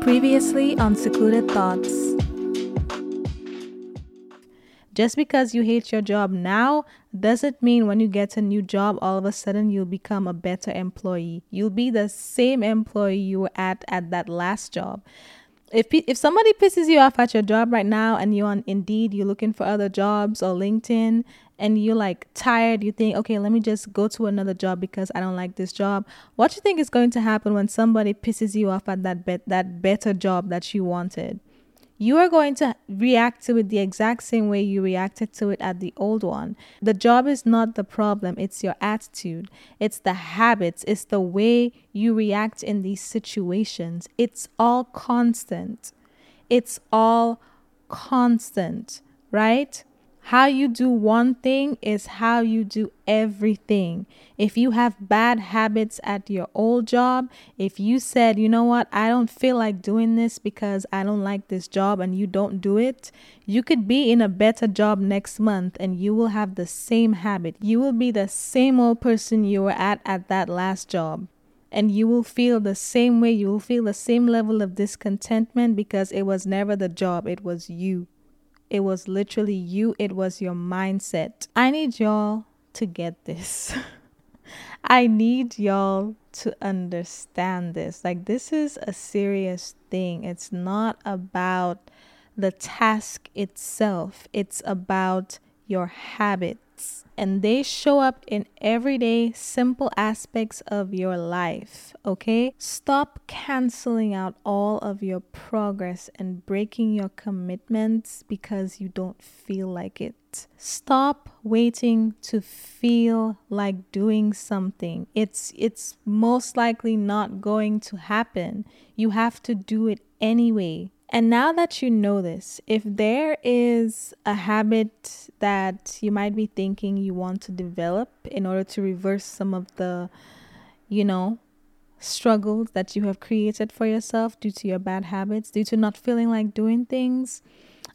Previously on Secluded Thoughts. Just because you hate your job now doesn't mean when you get a new job, all of a sudden you'll become a better employee. You'll be the same employee you were at that last job. If somebody pisses you off at your job right now and you're on Indeed, you're looking for other jobs or LinkedIn, and you're like tired, you think, okay, let me just go to another job because I don't like this job. What do you think is going to happen when somebody pisses you off at that better job that you wanted? You are going to react to it the exact same way you reacted to it at the old one. The job is not the problem. It's your attitude. It's the habits. It's the way you react in these situations. It's all constant. It's all constant, right? How you do one thing is how you do everything. If you have bad habits at your old job, if you said, you know what, I don't feel like doing this because I don't like this job, and you don't do it, you could be in a better job next month and you will have the same habit. You will be the same old person you were at that last job. And you will feel the same way. You will feel the same level of discontentment because it was never the job. It was you. It was literally you. It was your mindset. I need y'all to get this. I need y'all to understand this. Like, this is a serious thing. It's not about the task itself. It's about your habits. And they show up in everyday simple aspects of your life, okay? Stop canceling out all of your progress and breaking your commitments because you don't feel like it. Stop waiting to feel like doing something. It's most likely not going to happen. You have to do it anyway. And now that you know this, if there is a habit that you might be thinking you want to develop in order to reverse some of the, struggles that you have created for yourself due to your bad habits, due to not feeling like doing things,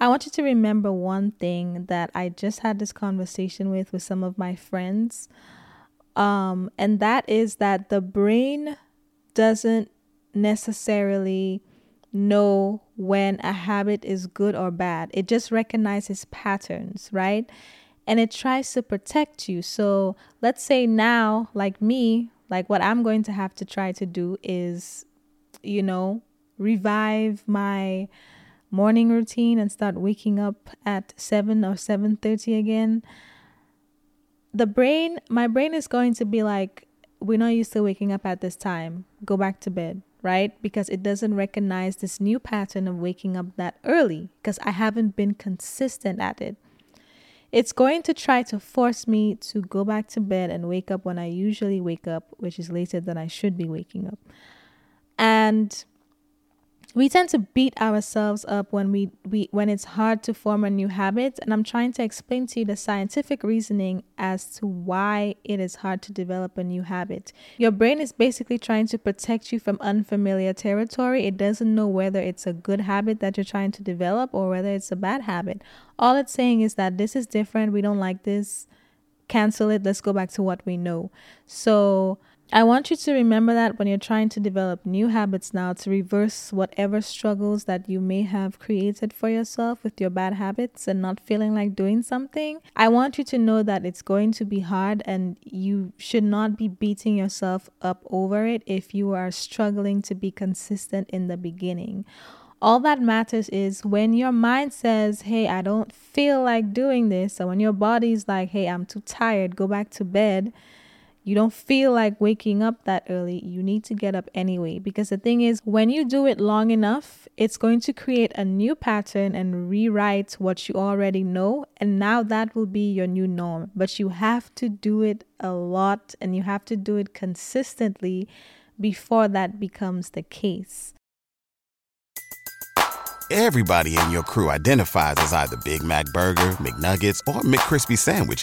I want you to remember one thing that I just had this conversation with some of my friends. And that is that the brain doesn't necessarily know when a habit is good or bad. It just recognizes patterns, right? And it tries to protect you. So let's say now, like me, like what I'm going to have to try to do is, revive my morning routine and start waking up at 7 or 7:30 again. My brain is going to be like, we're not used to waking up at this time. Go back to bed. Right? Because it doesn't recognize this new pattern of waking up that early because I haven't been consistent at it. It's going to try to force me to go back to bed and wake up when I usually wake up, which is later than I should be waking up. And we tend to beat ourselves up when when it's hard to form a new habit. And I'm trying to explain to you the scientific reasoning as to why it is hard to develop a new habit. Your brain is basically trying to protect you from unfamiliar territory. It doesn't know whether it's a good habit that you're trying to develop or whether it's a bad habit. All it's saying is that this is different. We don't like this. Cancel it. Let's go back to what we know. So I want you to remember that when you're trying to develop new habits now, to reverse whatever struggles that you may have created for yourself with your bad habits and not feeling like doing something. I want you to know that it's going to be hard, and you should not be beating yourself up over it if you are struggling to be consistent in the beginning. All that matters is when your mind says, hey, I don't feel like doing this, or when your body's like, hey, I'm too tired, go back to bed. You don't feel like waking up that early. You need to get up anyway. Because the thing is, when you do it long enough, it's going to create a new pattern and rewrite what you already know. And now that will be your new norm. But you have to do it a lot, and you have to do it consistently before that becomes the case. Everybody in your crew identifies as either Big Mac Burger, McNuggets, or McCrispy Sandwich.